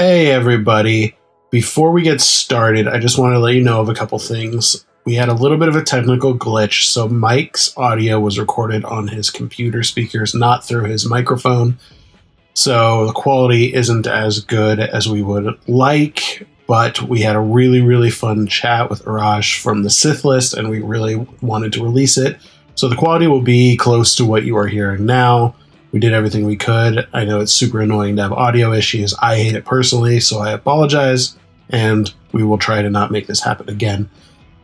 Hey everybody, before we get started, I just want to let you know of a couple things. We had a little bit of a technical glitch, so Mike's audio was recorded on his computer speakers, not through his microphone. So the quality isn't as good as we would like, but we had a really, really fun chat with Arash from The Sith List, and we really wanted to release it. So the quality will be close to what you are hearing now. We did everything we could. I know it's super annoying to have audio issues. I hate it personally, so I apologize, and we will try to not make this happen again.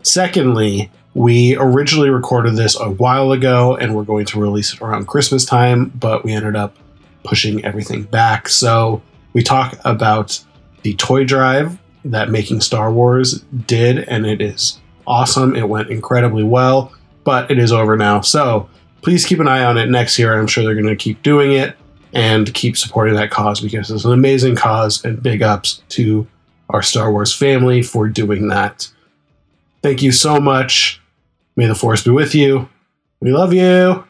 Secondly, we originally recorded this a while ago, and we're going to release it around Christmas time, but we ended up pushing everything back. So we talk about the toy drive that Making Star Wars did, and it is awesome. It went incredibly well, but it is over now. So please keep an eye on it next year. I'm sure they're going to keep doing it and keep supporting that cause because it's an amazing cause, and big ups to our Star Wars family for doing that. Thank you so much. May the Force be with you. We love you.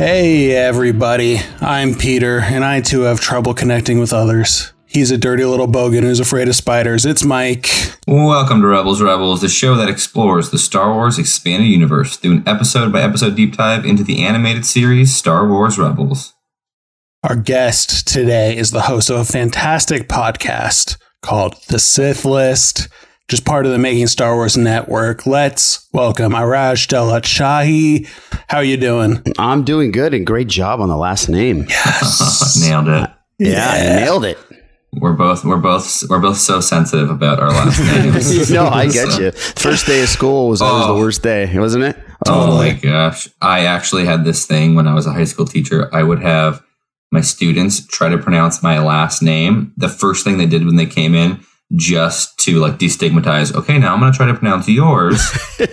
Hey everybody, I'm Peter, and I too have trouble connecting with others. He's a dirty little bogan who's afraid of spiders. It's Mike. Welcome to Rebels Rebels, the show that explores the Star Wars expanded universe through an episode-by-episode deep dive into the animated series Star Wars Rebels. Our guest today is the host of a fantastic podcast called The Sith List, just part of the Making Star Wars network. Let's welcome Arash Delashahi. How are you doing? I'm doing good, and great job on the last name. Yes. Nailed it. Yeah, nailed it. We're both so sensitive about our last names. No, I get you. First day of school was always the worst day, wasn't it? Totally. Oh my gosh. I actually had this thing when I was a high school teacher. I would have my students try to pronounce my last name. The first thing they did when they came in, just to like destigmatize, okay, now I'm going to try to pronounce yours.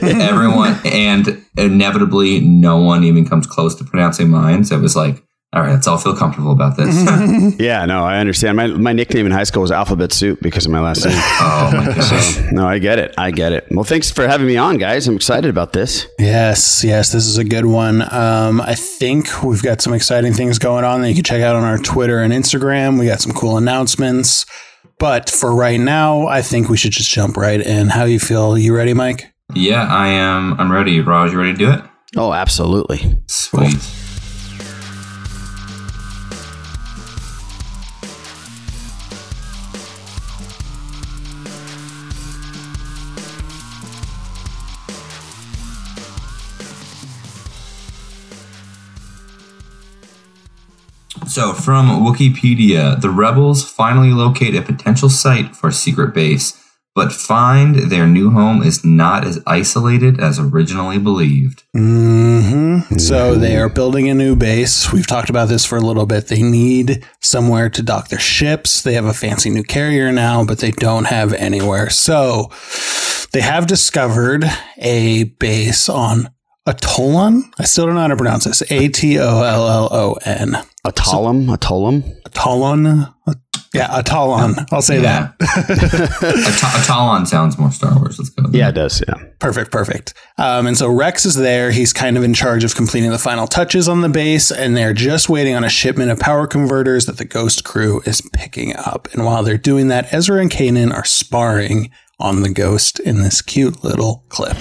Everyone, and inevitably no one even comes close to pronouncing mine. So it was like, all right, let's all feel comfortable about this. Yeah, no, I understand. My nickname in high school was Alphabet Soup because of my last name. Oh my gosh. So, no, I get it. Well, thanks for having me on, guys. I'm excited about this. Yes, this is a good one. I think we've got some exciting things going on that you can check out on our Twitter and Instagram. We got some cool announcements. But for right now, I think we should just jump right in. How you feel? You ready, Mike? Yeah, I am. I'm ready. Raj, you ready to do it? Oh, absolutely. Sweet. Cool. So, from Wikipedia, the rebels finally locate a potential site for a secret base, but find their new home is not as isolated as originally believed. Mm-hmm. So, they are building a new base. We've talked about this for a little bit. They need somewhere to dock their ships. They have a fancy new carrier now, but they don't have anywhere. So, they have discovered a base on Atollon? I still don't know how to pronounce this. Atollon. Atollon? Yeah, Atollon. I'll say that. Atollon sounds more Star Wars. Let's go. Yeah, it does. Yeah. Perfect. And so Rex is there. He's kind of in charge of completing the final touches on the base, and they're just waiting on a shipment of power converters that the Ghost crew is picking up. And while they're doing that, Ezra and Kanan are sparring on the Ghost in this cute little clip.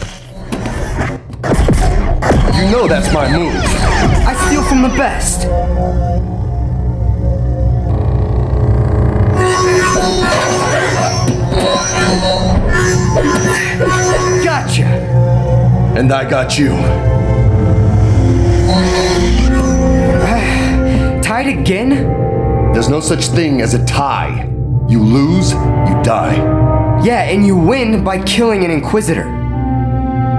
You know that's my move. I steal from the best. Gotcha. And I got you. Tied again? There's no such thing as a tie. You lose, you die. Yeah, and you win by killing an Inquisitor.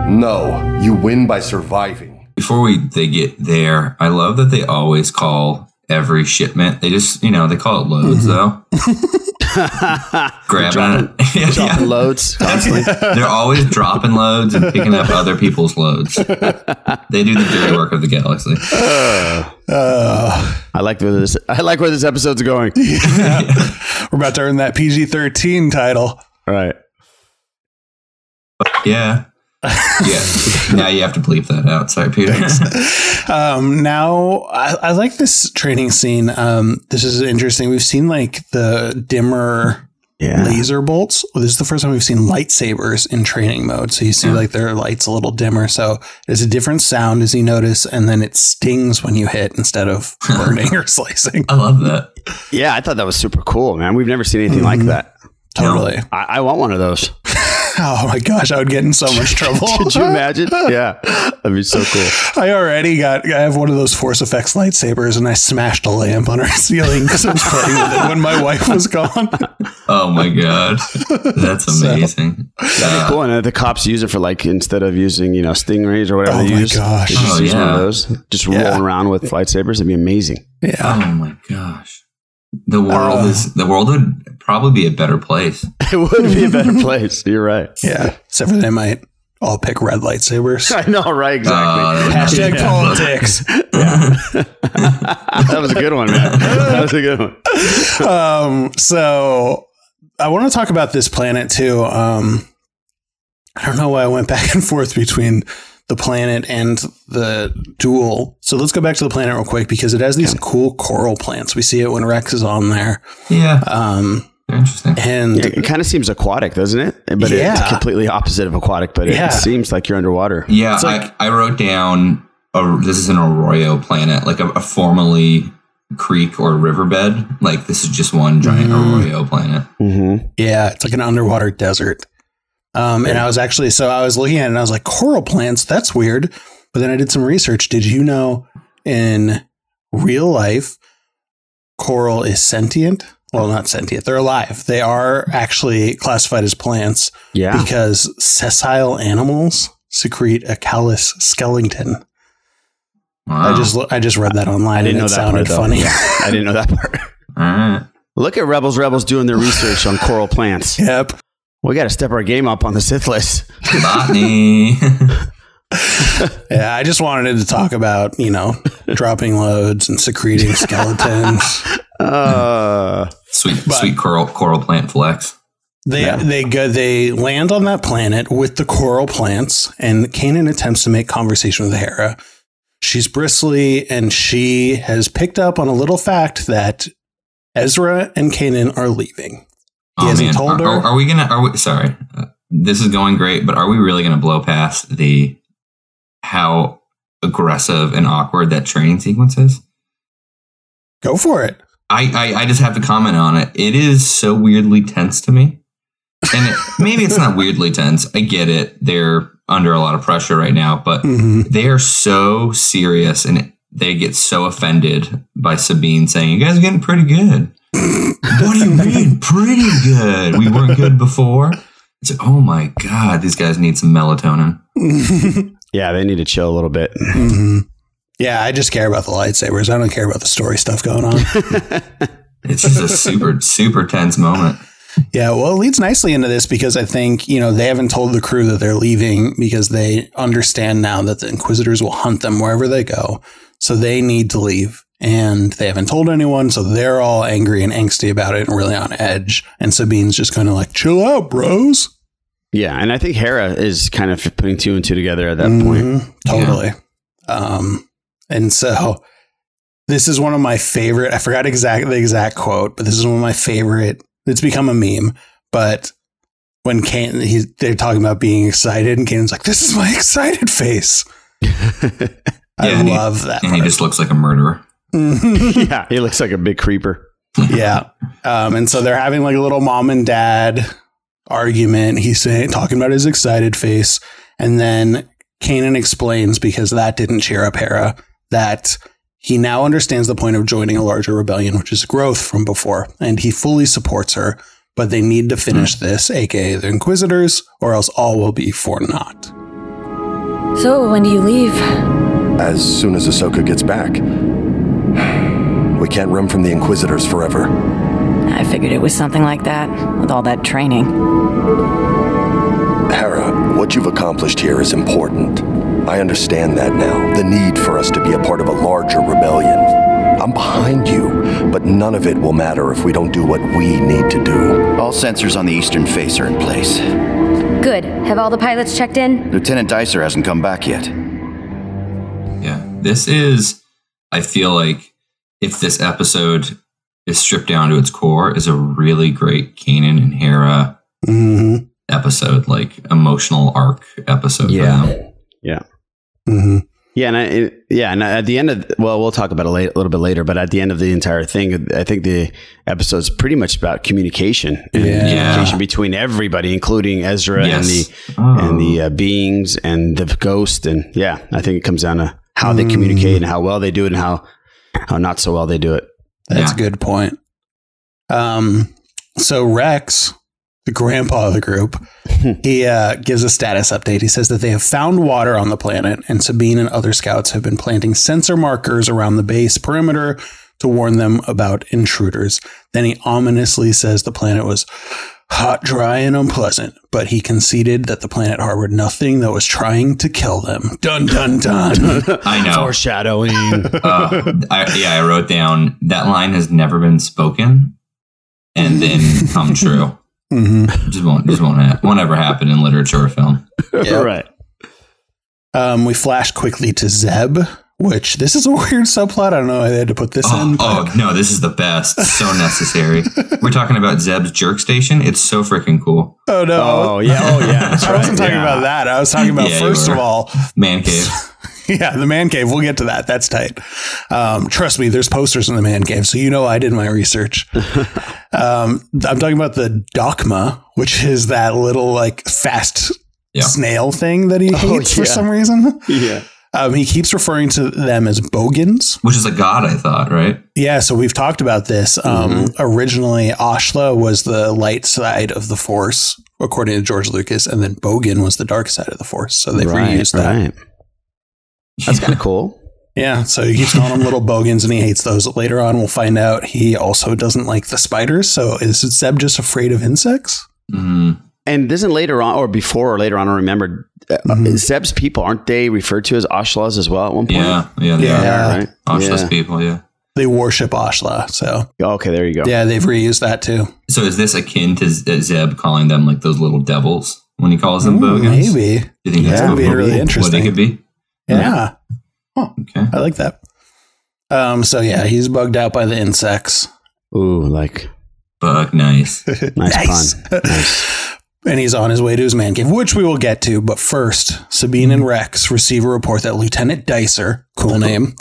No, you win by surviving. Before they get there, I love that they always call every shipment. They just, you know, they call it loads, though. Grabbing it. Dropping loads. Constantly. They're always dropping loads and picking up other people's loads. They do the dirty work of the galaxy. I like where this episode's going. Yeah. We're about to earn that PG-13 title. All right. Yeah. Now you have to bleep that out. Sorry, Peter. Now I like this training scene. This is interesting. We've seen like the dimmer laser bolts. Well, this is the first time we've seen lightsabers in training mode. So you see like their lights a little dimmer. So there's a different sound as you notice, and then it stings when you hit instead of burning or slicing. I love that. Yeah, I thought that was super cool, man. We've never seen anything like that. Totally. I want one of those. Oh my gosh, I would get in so much trouble. Could you imagine? Yeah. That'd be so cool. I have one of those Force Effects lightsabers and I smashed a lamp on our ceiling because I was playing with it when my wife was gone. Oh my God. That's amazing. That'd be cool. And the cops use it for like, instead of using, you know, stingrays or whatever they use. Oh my gosh. Just use one of those. Just rolling around with lightsabers. It'd be amazing. Yeah. Oh my gosh. The world would probably be a better place. It would be a better place. You're right. Yeah. Except for they might all pick red lightsabers. I know, right? Exactly. Hashtag politics. That was a good one, man. That was a good one. So I want to talk about this planet too. I don't know why I went back and forth between the planet and the duel. So let's go back to the planet real quick because it has these cool coral plants. We see it when Rex is on there. Yeah. Interesting. And it kind of seems aquatic, doesn't it? But it's completely opposite of aquatic, but it seems like you're underwater. Yeah. Like, I wrote down, this is an arroyo planet, like a formerly creek or riverbed. Like this is just one giant arroyo planet. Mm-hmm. Yeah. It's like an underwater desert. And I was looking at it and I was like, coral plants, that's weird. But then I did some research. Did you know in real life, coral is sentient? Well, not sentient. They're alive. They are actually classified as plants because sessile animals secrete a callus skeleton. Wow. I just read that online. I didn't know that sounded funny. I didn't know that part. Look at Rebels doing their research on coral plants. Yep. We got to step our game up on the Sith List. Botany. I just wanted to talk about, you know, dropping loads and secreting skeletons. Sweet coral plant flex. They land on that planet with the coral plants, and Kanan attempts to make conversation with Hera. She's bristly, and she has picked up on a little fact that Ezra and Kanan are leaving. He hasn't told her. Are we gonna? Sorry, this is going great, but are we really gonna blow past the how aggressive and awkward that training sequence is? Go for it. I just have to comment on it. It is so weirdly tense to me, and maybe it's not weirdly tense. I get it; they're under a lot of pressure right now, but they are so serious, and they get so offended by Sabine saying, "You guys are getting pretty good." What do you mean pretty good? We weren't good before. It's like, oh my God, these guys need some melatonin. Yeah, they need to chill a little bit. Yeah, I just care about the lightsabers. I don't care about the story stuff going on. It's just a super, super tense moment. Yeah, well, it leads nicely into this because I think, you know, they haven't told the crew that they're leaving because they understand now that the Inquisitors will hunt them wherever they go. So they need to leave. And they haven't told anyone, so they're all angry and angsty about it and really on edge. And Sabine's just kind of like, chill out, bros. Yeah, and I think Hera is kind of putting two and two together at that point. Totally. Yeah. And so this is one of my favorite, I forgot the exact quote, but this is one of my favorite, it's become a meme, but when they're talking about being excited and Kanan's like, this is my excited face. I love that. And he just looks like a murderer. Yeah, he looks like a big creeper. Yeah. And so they're having like a little mom and dad argument. He's talking about his excited face. And then Kanan explains, because that didn't cheer up Hera, that he now understands the point of joining a larger rebellion, which is growth from before. And he fully supports her, but they need to finish this, aka the Inquisitors, or else all will be for naught. So when do you leave? As soon as Ahsoka gets back. We can't run from the Inquisitors forever. I figured it was something like that, with all that training. Hera, what you've accomplished here is important. I understand that now, the need for us to be a part of a larger rebellion. I'm behind you, but none of it will matter if we don't do what we need to do. All sensors on the eastern face are in place. Good. Have all the pilots checked in? Lieutenant Dicer hasn't come back yet. Yeah, this is, I feel like, if this episode is stripped down to its core, is a really great Kanan and Hera episode, like emotional arc episode. And at the end of, well, we'll talk about it a little bit later, but at the end of the entire thing, I think the episode's pretty much about communication and communication between everybody, including Ezra and the beings and the ghost. And yeah, I think it comes down to how they communicate and how well they do it and how not so well they do it. That's a good point. So Rex, the grandpa of the group, he gives a status update. He says that they have found water on the planet, and Sabine and other scouts have been planting sensor markers around the base perimeter to warn them about intruders. Then he ominously says the planet was hot, dry, and unpleasant, but he conceded that the planet harbored nothing that was trying to kill them. Dun, dun, dun. I know. Foreshadowing. I wrote down, that line has never been spoken and then come true. Mm-hmm. Just won't ever happen in literature or film. Yeah. Right. We flash quickly to Zeb, which this is a weird subplot. I don't know why they had to put this in. But... Oh, no, this is the best. So necessary. We're talking about Zeb's jerk station. It's so freaking cool. Oh, no. Oh, yeah. Oh, yeah. That's right. I wasn't talking about that. I was talking about, first of all, man cave. Yeah, the man cave. We'll get to that. That's tight. Trust me, there's posters in the man cave, so you know I did my research. I'm talking about the Dokma, which is that little like fast snail thing that he hates for some reason. Yeah. He keeps referring to them as bogans. Which is a god, I thought, right? Yeah, so we've talked about this. Originally, Ashla was the light side of the Force, according to George Lucas, and then bogan was the dark side of the Force, so they've reused that. Right. That's kind of cool. Yeah, so he keeps calling them little bogans, and he hates those. Later on, we'll find out he also doesn't like the spiders. So is Zeb just afraid of insects? Mm-hmm. And isn't later on, or before or later on, I remember, Zeb's people, aren't they referred to as Ashla's as well at one point? Yeah, they are. Right? Ashla's people, They worship Ashla, so. Okay, there you go. Yeah, they've reused that too. So is this akin to Zeb calling them like those little devils when he calls them bogans? Maybe. Do you think that would be really interesting? What they could be? Yeah. Huh. Okay. I like that. So yeah, he's bugged out by the insects. Ooh, like bug. Nice. Nice pun. Nice. And he's on his way to his man cave, which we will get to. But first, Sabine and Rex receive a report that Lieutenant Dicer, cool name,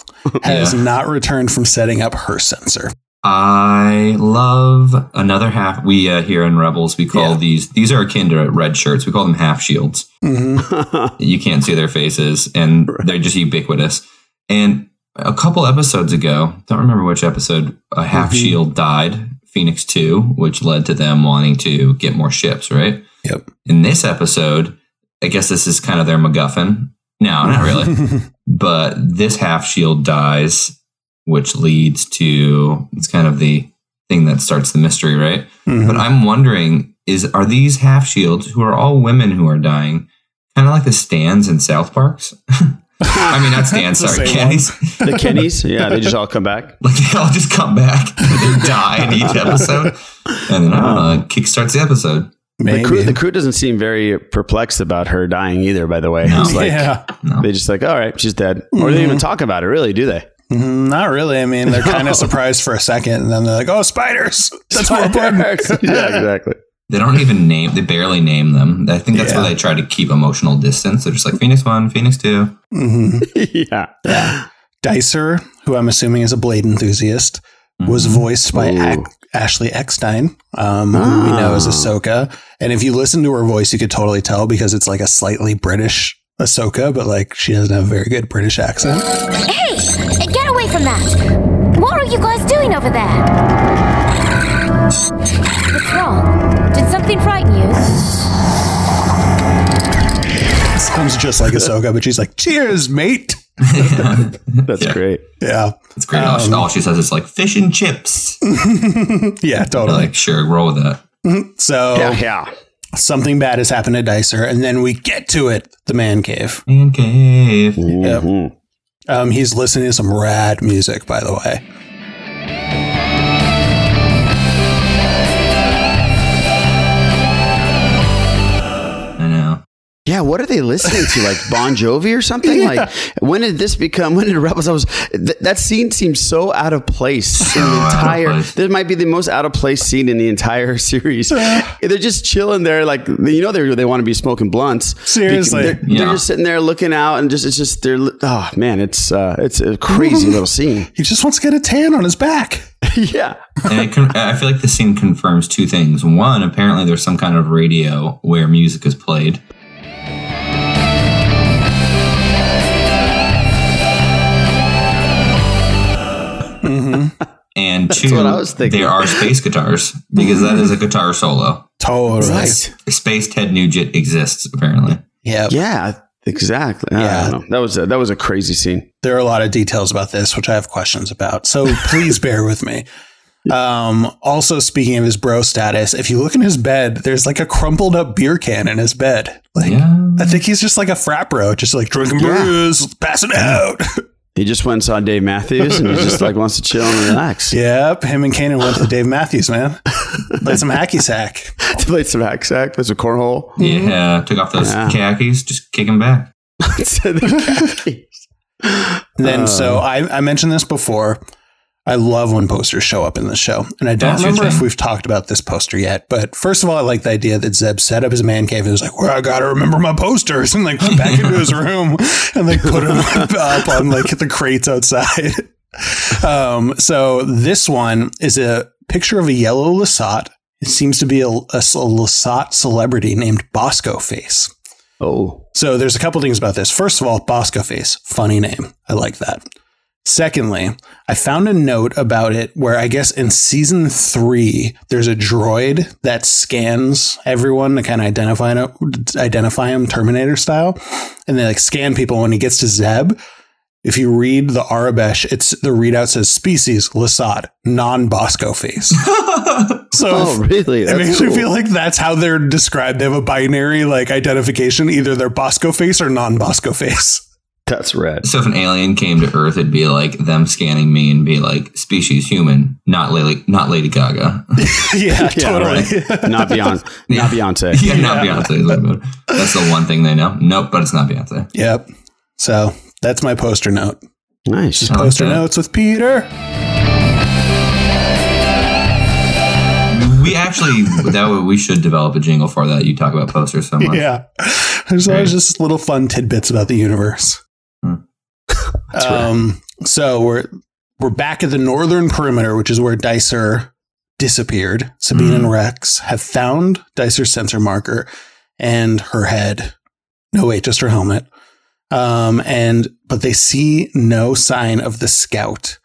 has not returned from setting up her sensor. I love another half. We here in Rebels, we call these are akin to red shirts. We call them half shields. Mm-hmm. You can't see their faces, and they're just ubiquitous. And a couple episodes ago, don't remember which episode, a half shield died, Phoenix 2, which led to them wanting to get more ships, right? Yep. In this episode, I guess this is kind of their MacGuffin. No, not really. But this half shield dies, which leads to, it's kind of the thing that starts the mystery, right? Mm-hmm. But I'm wondering, are these half shields, who are all women who are dying, kind of like the Stans in South Parks? I mean, not Stans, sorry, Kennys. The Kennys, they just all come back. Like they all just come back. They die in each episode. And then kickstarts the episode. The crew doesn't seem very perplexed about her dying either, by the way. No. It's like, they're just like, all right, she's dead. Or they even talk about it, really, do they? Not really. I mean, they're kind of surprised for a second, and then they're like, "Oh, spiders! That's more important." Yeah, exactly. They don't even name. They barely name them. I think that's why they try to keep emotional distance. They're just like Phoenix 1, Phoenix 2. Mm-hmm. Yeah. Dicer, who I'm assuming is a blade enthusiast, was voiced by Ashley Eckstein, who we know as Ahsoka. And if you listen to her voice, you could totally tell because it's like a slightly British Ahsoka, but like she doesn't have a very good British accent. Hey, get away from that! What are you guys doing over there? What's wrong? Did something frighten you? Sounds just like Ahsoka, but she's like, "Cheers, mate!" That's great. Yeah. It's great. All she says is like fish and chips. Yeah, totally. Like, sure, roll with that. So yeah. Something bad has happened to Dicer, and then we get to it. The man cave. Man cave. Mm-hmm. Yep. He's listening to some rad music, by the way. I know. Yeah, what are they listening to? Like Bon Jovi or something? Yeah. Like, when did Rebels? That scene seems so out of place. This might be the most out of place scene in the entire series. They're just chilling there, like, you know, they want to be smoking blunts. Seriously, they're just sitting there looking out, and it's a crazy little scene. He just wants to get a tan on his back. Yeah. And I feel like this scene confirms two things. One, apparently there's some kind of radio where music is played. Mm-hmm. And two, there are space guitars, because that is a guitar solo. Totally. Right. Space Ted Nugent exists, apparently. Yeah. Yeah, exactly. Yeah. I don't know. That was a crazy scene. There are a lot of details about this, which I have questions about. So please bear with me. Also, speaking of his bro status, if you look in his bed, there's like a crumpled up beer can in his bed. Like, I think he's just like a frat bro, just like drinking brews, passing out. He just went and saw Dave Matthews, and he just like wants to chill and relax. Yep, him and Kanan went to Dave Matthews, man. Played some hacky sack. Played some cornhole. Yeah, took off those khakis, just kick him back. I mentioned this before. I love when posters show up in the show, and I don't remember if we've talked about this poster yet. But first of all, I like the idea that Zeb set up his man cave and was like, "Well, I gotta remember my posters," and like went back into his room and like put them up on like the crates outside. So this one is a picture of a yellow Lasat. It seems to be a Lasat celebrity named Bosco Face. Oh, so there's a couple things about this. First of all, Bosco Face, funny name. I like that. Secondly, I found a note about it where I guess in season 3, there's a droid that scans everyone to kind of identify him Terminator style. And they like scan people when he gets to Zeb. If you read the Arabesh, the readout says species Lasat, non-Bosco Face. Really? That's it makes me feel like that's how they're described. They have a binary like identification, either they're Bosco Face or non-Bosco Face. That's rad. So if an alien came to Earth, it'd be like them scanning me and be like, species human, not Lady Gaga. Yeah, totally. Right. Not Beyonce. Yeah. Not Beyonce. Yeah, not Beyonce. That's the one thing they know. Nope, but it's not Beyonce. Yep. So that's my poster note. Nice. Just poster notes with Peter. We actually, we should develop a jingle for that. You talk about posters so much. Yeah. There's always just little fun tidbits about the universe. So we're back at the northern perimeter, which is where Dicer disappeared. Sabine and Rex have found Dicer's sensor marker and her head. No, wait, just her helmet. But they see no sign of the scout.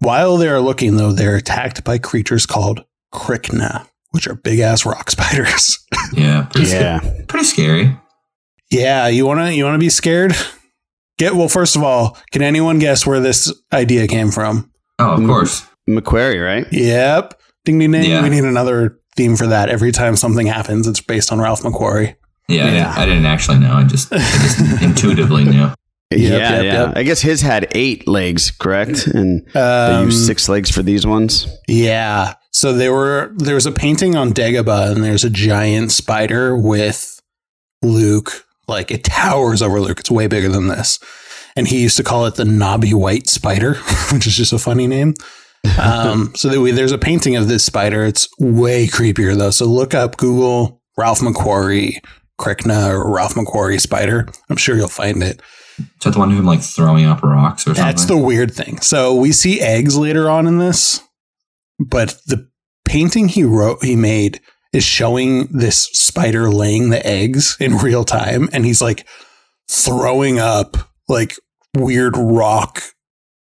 While they're looking, though, they're attacked by creatures called Krikna, which are big ass rock spiders. Yeah, pretty scary. Yeah, you wanna be scared? First of all, can anyone guess where this idea came from? Oh, of course. McQuarrie, right? Yep. Ding, ding, ding. Yeah. We need another theme for that. Every time something happens, it's based on Ralph McQuarrie. Yeah, I didn't actually know. I just intuitively knew. Yep. I guess his had 8 legs, correct? And they used 6 legs for these ones. Yeah. So there was a painting on Dagobah, and there's a giant spider with Luke. Like, it towers over Luke. It's way bigger than this. And he used to call it the knobby white spider, which is just a funny name. There's a painting of this spider. It's way creepier, though. So look up, Google Ralph McQuarrie Krikna or Ralph McQuarrie spider. I'm sure you'll find it. Is that the one who like throwing up rocks or something? That's the weird thing. So we see eggs later on in this, but the painting he made is showing this spider laying the eggs in real time, and he's like throwing up like weird rock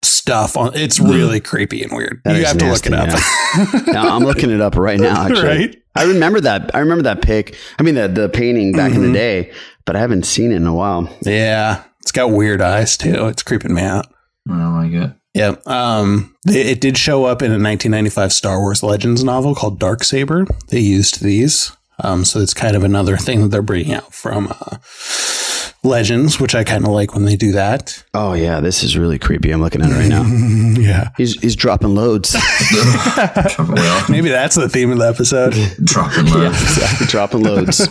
stuff on. It's really creepy and weird. That you have to look it up. Yeah. No, I'm looking it up right now. Actually, right? I remember that the painting back in the day, but I haven't seen it in a while. Yeah. It's got weird eyes, too. It's creeping me out. I don't like it. Yeah. It did show up in a 1995 Star Wars Legends novel called Darksaber. They used these. So it's kind of another thing that they're bringing out from Legends, which I kind of like when they do that. Oh, yeah. This is really creepy. I'm looking at it right now. Yeah. He's dropping loads. Maybe that's the theme of the episode. Dropping loads. Yeah, exactly. Dropping loads.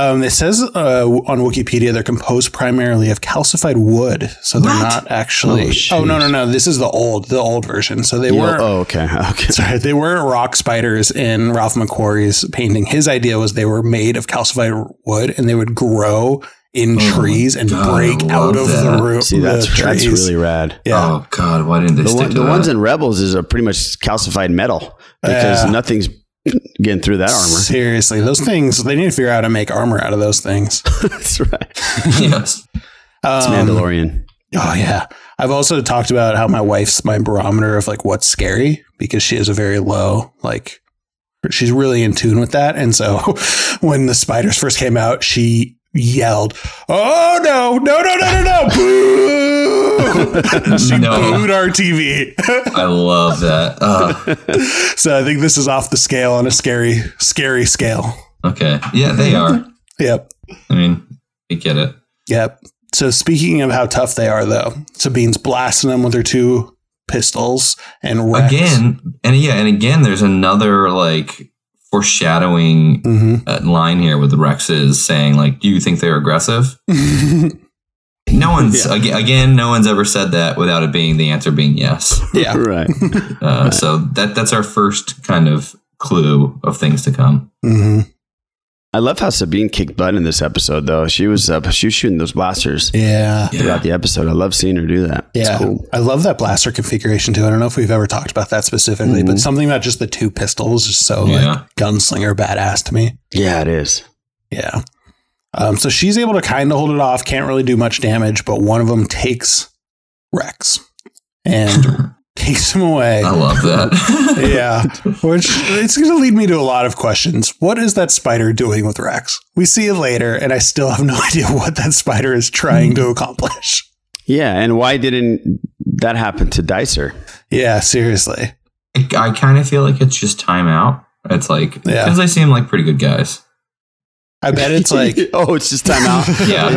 It says on Wikipedia they're composed primarily of calcified wood, so they're not actually. Oh, no! This is the old version. So they were. Oh, okay. Sorry, they were rock spiders in Ralph McQuarrie's painting. His idea was they were made of calcified wood, and they would grow in trees and break out of the root. See, that's really rad. Yeah. Oh God, why didn't they stick to that? The ones in Rebels is a pretty much calcified metal because nothing's getting through that armor. Seriously, those things, they need to figure out how to make armor out of those things. That's right. Yes. It's Mandalorian. Oh, yeah. I've also talked about how my wife's my barometer of like what's scary, because she has a very low, like, she's really in tune with that. And so when the spiders first came out, she yelled, "Oh, no, boo!" She booed our TV. I love that. So I think this is off the scale on a scary, scary scale. Okay. Yeah, they are. Yep. I mean, we get it. Yep. So speaking of how tough they are, though, Sabine's blasting them with her two pistols and Rex. Again, there's another, like, foreshadowing line here with the Rexes saying, like, do you think they're aggressive? No one's ever said that without it being the answer being yes. Yeah. Right. Right. So that's our first kind of clue of things to come. Mm-hmm. I love how Sabine kicked butt in this episode, though. She was shooting those blasters throughout the episode. I love seeing her do that. Yeah. It's cool. I love that blaster configuration, too. I don't know if we've ever talked about that specifically, but something about just the two pistols is so, like, gunslinger badass to me. Yeah, it is. Yeah. So she's able to kind of hold it off, can't really do much damage, but one of them takes Rex and takes him away. I love that. Yeah. Which it's going to lead me to a lot of questions. What is that spider doing with Rex? We see it later, and I still have no idea what that spider is trying to accomplish. Yeah. And why didn't that happen to Dicer? Yeah, seriously. I kind of feel like it's just time out. It's like, because they seem like pretty good guys. I bet it's like, oh, it's just time out. Yeah.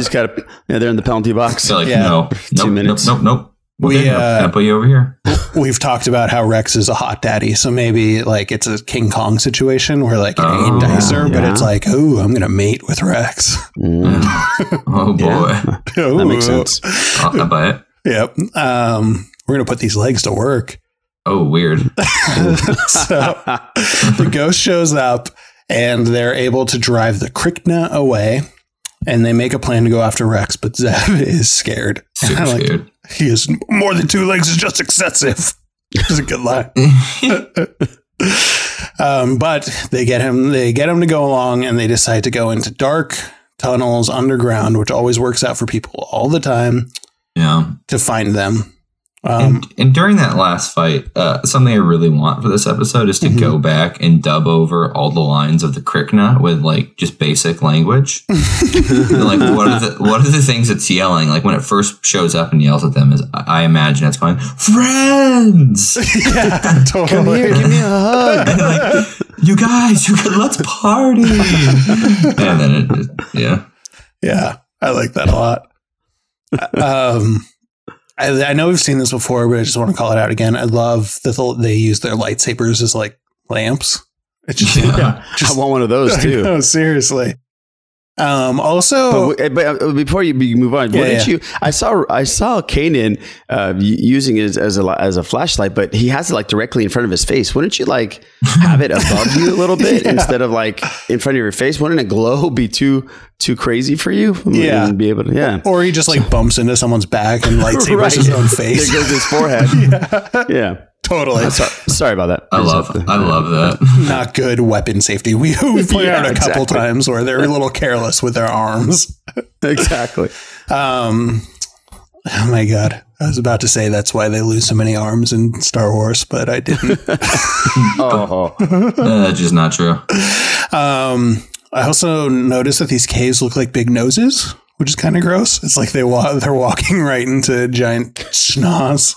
They're in the penalty box. They're like, no, 2 minutes. Nope. I'll put you over here. We've talked about how Rex is a hot daddy, so maybe like it's a King Kong situation where like it ain't Dicer, but it's like, oh, I'm gonna mate with Rex. Oh boy, that makes sense. I buy it. Yep. We're gonna put these legs to work. Oh, weird. So the ghost shows up, and they're able to drive the Krikna away, and they make a plan to go after Rex, but Zeb is scared. Super scared. He is more than two legs is just excessive. That's a good line. But they get him to go along, and they decide to go into dark tunnels underground, which always works out for people all the time. Yeah. To find them. And during that last fight, something I really want for this episode is to go back and dub over all the lines of the Krikna with like just basic language. Like what are the things it's yelling? Like when it first shows up and yells at them, is I imagine it's going, "Friends, yeah, totally. Come here, give me a hug." And like, you guys, let's party. And then it just, yeah, I like that a lot. I know we've seen this before, but I just want to call it out again. I love that they use their lightsabers as like lamps. It's just, I want one of those too. No, seriously. Also, but before you move on, I saw Kanan using it as a flashlight, but he has it like directly in front of his face. Wouldn't you like have it above you a little bit instead of like in front of your face? Wouldn't a glow be too crazy for you? Or he just like bumps into someone's back and lightsabers his own face. There goes his forehead. Yeah. Totally. Sorry about that. I love that. Not good weapon safety. We pointed out a couple times where they're a little careless with their arms. Exactly. Oh my God. I was about to say that's why they lose so many arms in Star Wars, but I didn't. That's just not true. I also noticed that these caves look like big noses, which is kind of gross. It's like they're walking right into giant schnoz.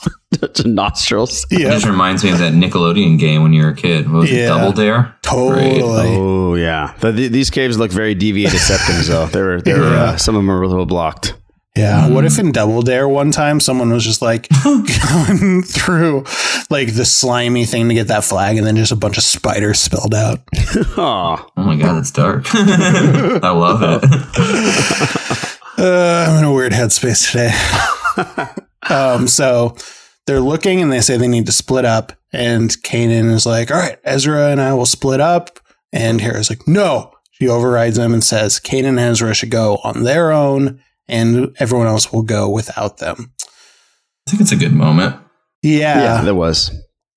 To nostrils. Yeah. It just reminds me of that Nickelodeon game when you were a kid. What was it, Double Dare? Totally. Great. Oh, yeah. These caves look very deviated septims, though. Some of them are a little blocked. Yeah. What if in Double Dare one time someone was just like going through like the slimy thing to get that flag and then just a bunch of spiders spilled out? Oh my God, that's dark. I love it. I'm in a weird headspace today. So they're looking and they say they need to split up. And Kanan is like, all right, Ezra and I will split up. And Hera's like, no. She overrides him and says Kanan and Ezra should go on their own. And everyone else will go without them. I think it's a good moment. Yeah. There was.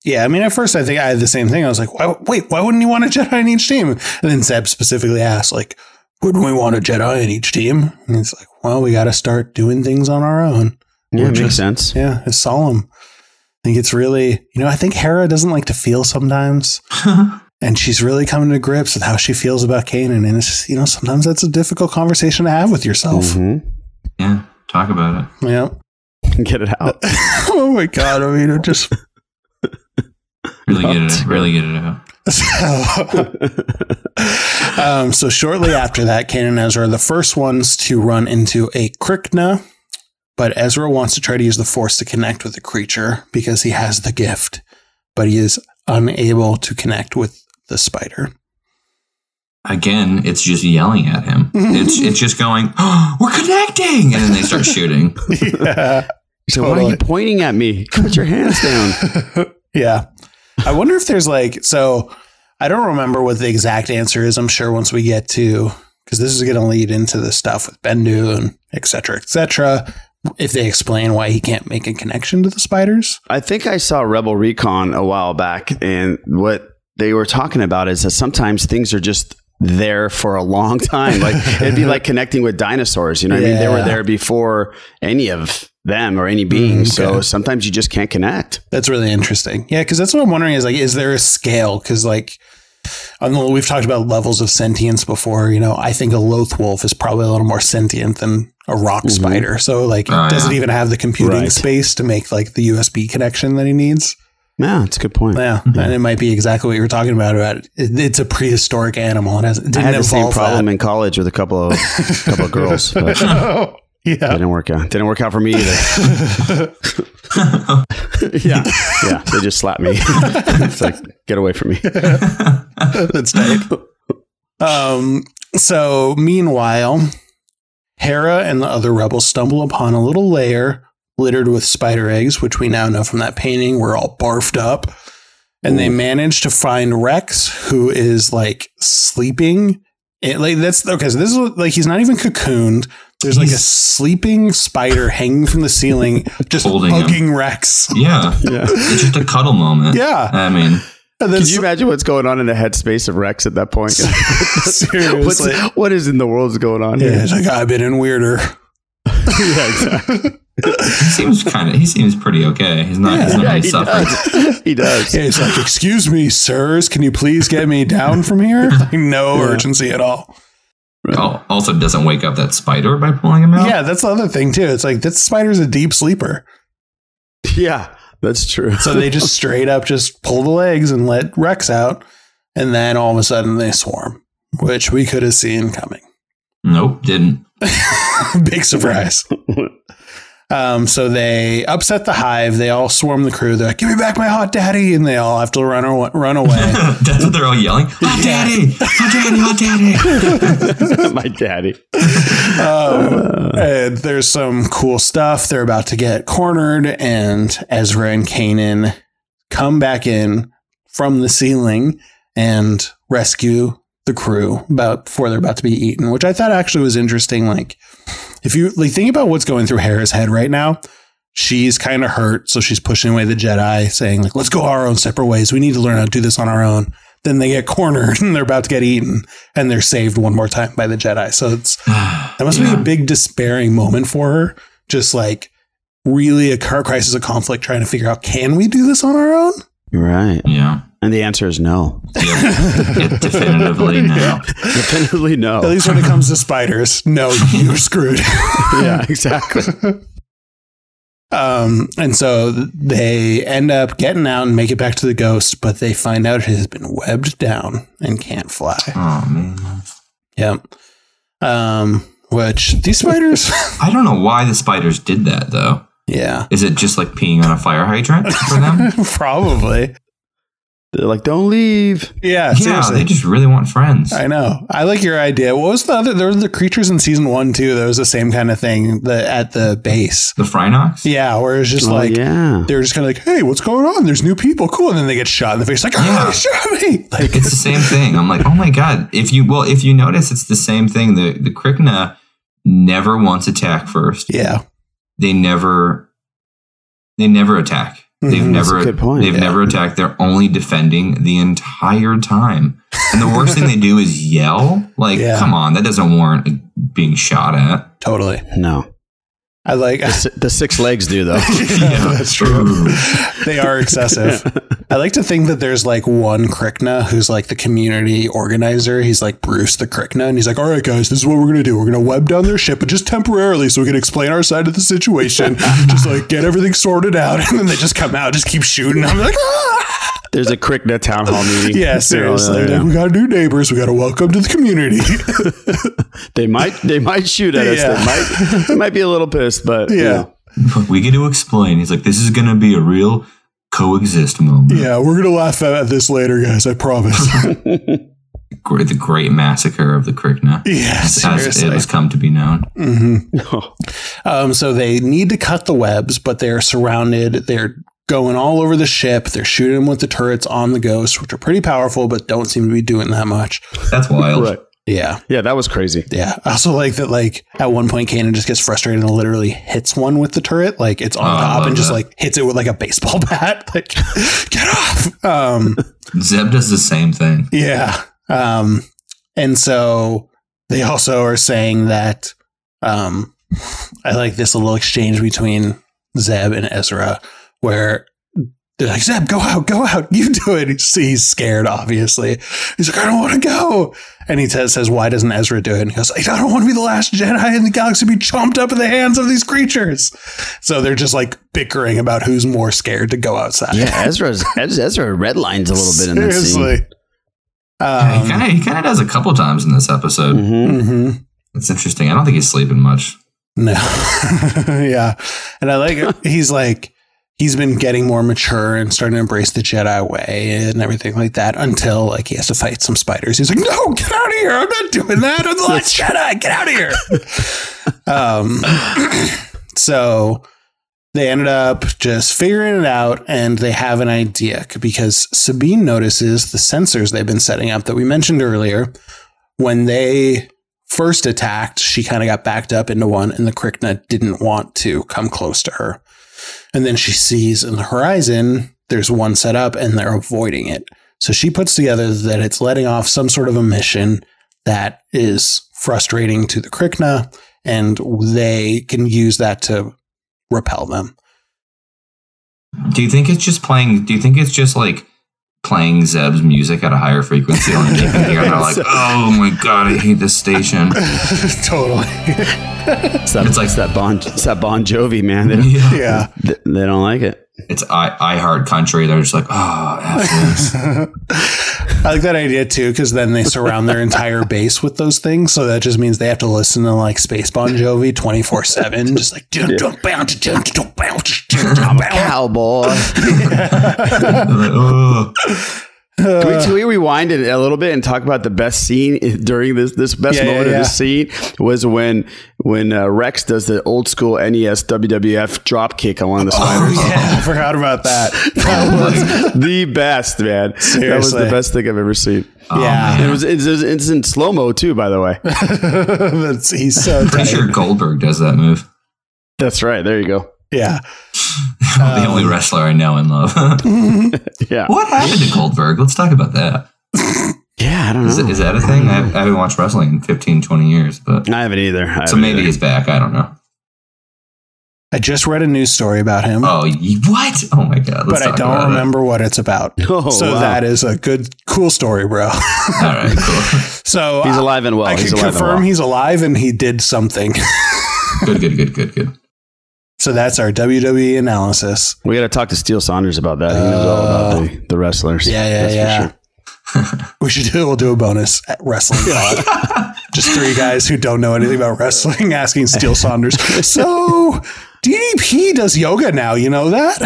Yeah. I mean, at first I think I had the same thing. I was like, why wouldn't you want a Jedi in each team? And then Zeb specifically asked, like, wouldn't we want a Jedi in each team? And it's like, well, we got to start doing things on our own. Yeah, it makes sense. Yeah. It's solemn. I think it's really, I think Hera doesn't like to feel sometimes. And she's really coming to grips with how she feels about Kanan. And it's just, sometimes that's a difficult conversation to have with yourself. Mm-hmm. Yeah, talk about it. Yeah. Get it out. Oh my God. I mean, just really get it out. So shortly after that, Kanan and Ezra are the first ones to run into a Krikna, but Ezra wants to try to use the Force to connect with the creature because he has the gift, but he is unable to connect with the spider. Again, it's just yelling at him. It's just going, oh, we're connecting! And then they start shooting. Yeah, so totally. Why are you pointing at me? Put your hands down. Yeah. I wonder if there's so I don't remember what the exact answer is. I'm sure once we get to, because this is going to lead into the stuff with Bendu and et cetera, if they explain why he can't make a connection to the spiders. I think I saw Rebel Recon a while back, and what they were talking about is that sometimes things are just there for a long time. Like it'd be like connecting with dinosaurs, what I mean? They were there before any of them or any beings. Okay. So sometimes you just can't connect. That's really interesting. Yeah. Cause that's what I'm wondering is there a scale? Cause we've talked about levels of sentience before, I think a loath wolf is probably a little more sentient than a rock spider. So doesn't even have the computing space to make the USB connection that he needs. Yeah, it's a good point. Yeah, mm-hmm. And it might be exactly what you were talking about. It's a prehistoric animal. I had the same problem in college with a couple of girls. But didn't work out. Didn't work out for me either. Yeah. They just slapped me. It's like, get away from me. That's tight. So meanwhile, Hera and the other rebels stumble upon a little lair littered with spider eggs, which we now know from that painting were all barfed up. And They managed to find Rex, who is sleeping. So this is he's not even cocooned. There's a sleeping spider hanging from the ceiling, just hugging him. Rex. Yeah. It's just a cuddle moment. Yeah. I mean, could you imagine what's going on in the headspace of Rex at that point? Seriously. What is in the world is going on here? It's I've been in weirder. Yeah, exactly. He seems pretty okay. He's not suffering. He does. Yeah, he's excuse me, sirs, can you please get me down from here? No urgency at all. Oh, also doesn't wake up that spider by pulling him out. Yeah, that's the other thing too. It's that spider's a deep sleeper. Yeah, that's true. So they just straight up just pull the legs and let Rex out, and then all of a sudden they swarm, which we could have seen coming. Nope, didn't. Big surprise. So they upset the hive. They all swarm the crew. They're like, give me back my hot daddy. And they all have to run away. That's what they're all yelling. Hot daddy, hot daddy, hot daddy. My daddy. And there's some cool stuff. They're about to get cornered. And Ezra and Kanan come back in from the ceiling and rescue the crew before they're about to be eaten, which I thought actually was interesting. If you think about what's going through Hera's head right now, she's kind of hurt. So she's pushing away the Jedi, saying, let's go our own separate ways. We need to learn how to do this on our own. Then they get cornered and they're about to get eaten, and they're saved one more time by the Jedi. So that must be a big despairing moment for her. Just really a crisis of conflict, trying to figure out, can we do this on our own? Right. Yeah. And the answer is no. Yep. Definitively no. Definitively no. At least when it comes to spiders. No, you're screwed. Yeah, exactly. And so they end up getting out and make it back to the ghost, but they find out it has been webbed down and can't fly. Oh, man. Yep. Which, these spiders... I don't know why the spiders did that, though. Yeah. Is it just like peeing on a fire hydrant for them? Probably. They're like, don't leave. Yeah, seriously. They just really want friends. I know. I like your idea. What was the other? There were the creatures in season 1 too. There was the same kind of thing at the base. The Phrynox? Yeah, where it was just they're just kind of like, hey, what's going on? There's new people. Cool. And then they get shot in the face. Like, oh, shot me. Like, it's the same thing. I'm like, oh my God. If you notice, it's the same thing. The Krikna never wants attack first. Yeah. They never attack. They've never attacked. They're only defending the entire time. And the worst thing they do is yell. Like, come on, that doesn't warrant being shot at. Totally. No. I like the six legs do though. Yeah, that's true. They are excessive. Yeah. I like to think that there's like one Krikna who's like the community organizer. He's like Bruce the Krikna, and he's like, all right, guys, this is what we're going to do. We're going to web down their ship, but just temporarily so we can explain our side of the situation. Just like get everything sorted out. And then they just come out, just keep shooting. I'm like, ah! There's a Krikna town hall meeting. Yeah, seriously. Yeah. We got new neighbors. We got to welcome to the community. They might shoot at us. They might be a little pissed, but we get to explain. He's like, this is going to be a real coexist moment. Yeah, we're going to laugh at this later, guys. I promise. The great massacre of the Krikna. Yes, as it has come to be known. Mm-hmm. So they need to cut the webs, but they're surrounded. They're going all over the ship. They're shooting them with the turrets on the ghosts, which are pretty powerful, but don't seem to be doing that much. That's wild. Right. Yeah. Yeah, that was crazy. Yeah. I also like that, like, at one point, Kanan just gets frustrated and literally hits one with the turret. Like, it's on top and just, like, hits it with, like, a baseball bat. Like, get off! Zeb does the same thing. Yeah. And so they also are saying that I like this little exchange between Zeb and Ezra where they're like, Zeb, go out, you do it. He's scared, obviously. He's like, I don't want to go. And he says, why doesn't Ezra do it? And he goes, I don't want to be the last Jedi in the galaxy to be chomped up in the hands of these creatures. So they're just like bickering about who's more scared to go outside. Yeah, Ezra redlines a little bit in this scene. Seriously. He kind of does a couple times in this episode. Mm-hmm, mm-hmm. It's interesting. I don't think he's sleeping much. No. Yeah. And I like it. He's like, he's been getting more mature and starting to embrace the Jedi way and everything like that until like he has to fight some spiders. He's like, no, get out of here. I'm not doing that. I'm the last Jedi. Get out of here. So they ended up just figuring it out and they have an idea because Sabine notices the sensors they've been setting up that we mentioned earlier. When they first attacked, she kind of got backed up into one and the Krikna didn't want to come close to her. And then she sees in the horizon, there's one set up and they're avoiding it. So she puts together that it's letting off some sort of emission that is frustrating to the Krikna and they can use that to repel them. Do you think it's just like playing Zeb's music at a higher frequency on the day? They're like, oh my God, I hate this station. Totally. It's like that Bon Jovi, man. They don't like it. It's I Heart Country. They're just like, oh, F this. I like that idea too, because then they surround their entire base with those things. So that just means they have to listen to like Space Bon Jovi 24/7. Just like, I'm a cowboy. Can we rewind it a little bit and talk about the best scene during this best moment of the scene was when Rex does the old school NES WWF drop kick on one of the spiders. Oh, yeah, I forgot about that. That was the best, man. Seriously. That was the best thing I've ever seen. Yeah. Oh, it's in slow-mo too, by the way. He's so tight. Pretty sure Goldberg does that move. That's right. There you go. Yeah. The only wrestler I know and love. Yeah. What happened to Goldberg? Let's talk about that. Yeah, I don't know. Is that a thing? I haven't watched wrestling in 15, 20 years. But I haven't either. So maybe he's back. I don't know. I just read a news story about him. Oh, what? Oh my God. But I don't remember what it's about. Oh, so wow. That is a good, cool story, bro. All right, cool. So he's alive and well. I can confirm he's alive and he did something. Good. So that's our WWE analysis. We got to talk to Steele Saunders about that. He knows all about the wrestlers. Yeah. We should do. We'll do a bonus at wrestling pod. Just three guys who don't know anything about wrestling asking Steele Saunders. So DDP does yoga now. You know that?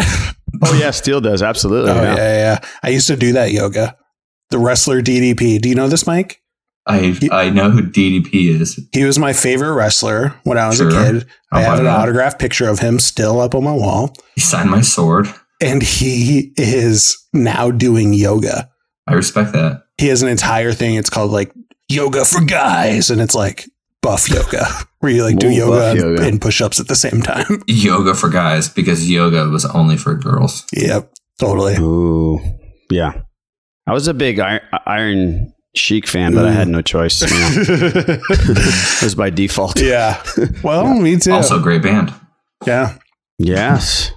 Oh yeah, Steele does absolutely. Oh yeah. I used to do that yoga. The wrestler DDP. Do you know this, Mike? I know who DDP is. He was my favorite wrestler when I was a kid. I had an autographed picture of him still up on my wall. He signed my sword. And he is now doing yoga. I respect that. He has an entire thing. It's called like yoga for guys. And it's like buff yoga where you like do yoga and push-ups at the same time. Yoga for guys because yoga was only for girls. Yep. Totally. Ooh. Yeah. I was a big Iron Sheik fan, but I had no choice. You know? It was by default. Yeah. Well, me too. Also great band. Yeah. Yes.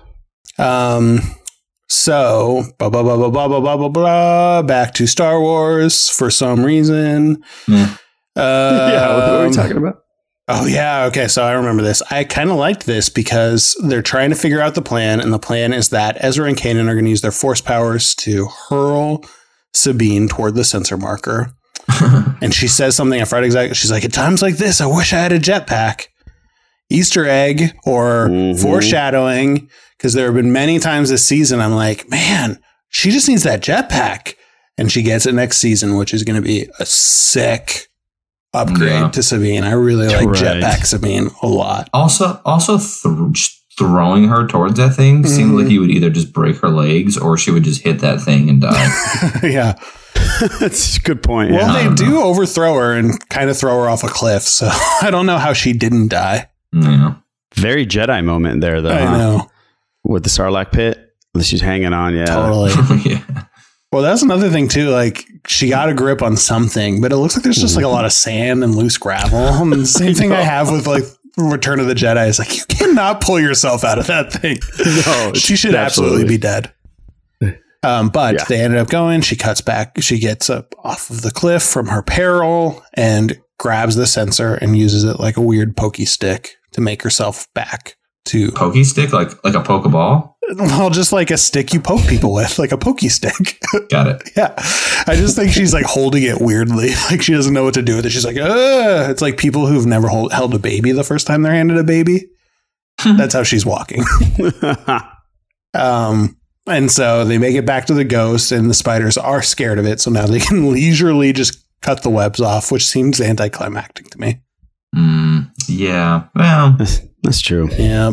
So, blah, blah, blah, blah, blah, blah, blah, blah, back to Star Wars for some reason. Yeah. What are we talking about? Oh, yeah. Okay. So I remember this. I kind of liked this because they're trying to figure out the plan. And the plan is that Ezra and Kanan are going to use their force powers to hurl Sabine toward the sensor marker. And she says something. I forgot exactly. She's like, at times like this, I wish I had a jetpack. Easter egg or foreshadowing. Because there have been many times this season, I'm like, man, she just needs that jetpack. And she gets it next season, which is going to be a sick upgrade to Sabine. I really like jetpack Sabine a lot. Also throwing her towards that thing seemed like he would either just break her legs or she would just hit that thing and die. Yeah. That's a good point. Well, they do overthrow her and kind of throw her off a cliff. So I don't know how she didn't die. Yeah. Very Jedi moment there, though. I know. With the Sarlacc pit, she's hanging on. Yeah, totally. Yeah. Well, that's another thing too. Like she got a grip on something, but it looks like there's just like a lot of sand and loose gravel. And the same thing I have with like Return of the Jedi is like you cannot pull yourself out of that thing. No, she should absolutely be dead. But they ended up going. She cuts back. She gets up off of the cliff from her peril and grabs the sensor and uses it like a weird pokey stick to make herself back. To pokey stick, like a pokeball? Well, just like a stick you poke people with, like a pokey stick. Got it. Yeah. I just think she's like holding it weirdly. Like she doesn't know what to do with it. She's like, ugh. It's like people who've never held a baby the first time they're handed a baby. That's how she's walking. And so they make it back to the ghost and the spiders are scared of it. So now they can leisurely just cut the webs off, which seems anticlimactic to me. Yeah. Well... That's true. Yeah.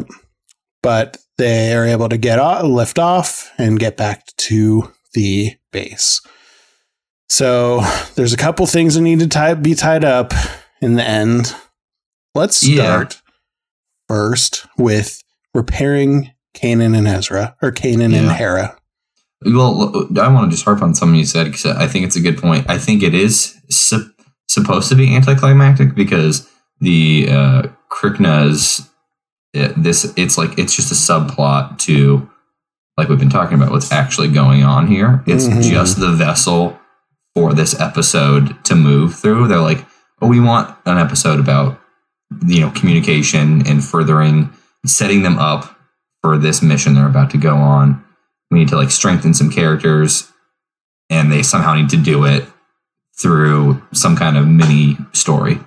But they are able to lift off and get back to the base. So there's a couple things that need to be tied up in the end. Let's start first with repairing Kanan and Ezra, or Kanan and Hera. Well, I want to just harp on something you said because I think it's a good point. I think it is supposed to be anticlimactic because the Krikna's... it's like it's just a subplot to like we've been talking about what's actually going on here. It's just the vessel for this episode to move through. They're like, oh, we want an episode about communication and furthering, setting them up for this mission they're about to go on. We need to like strengthen some characters, and they somehow need to do it through some kind of mini story.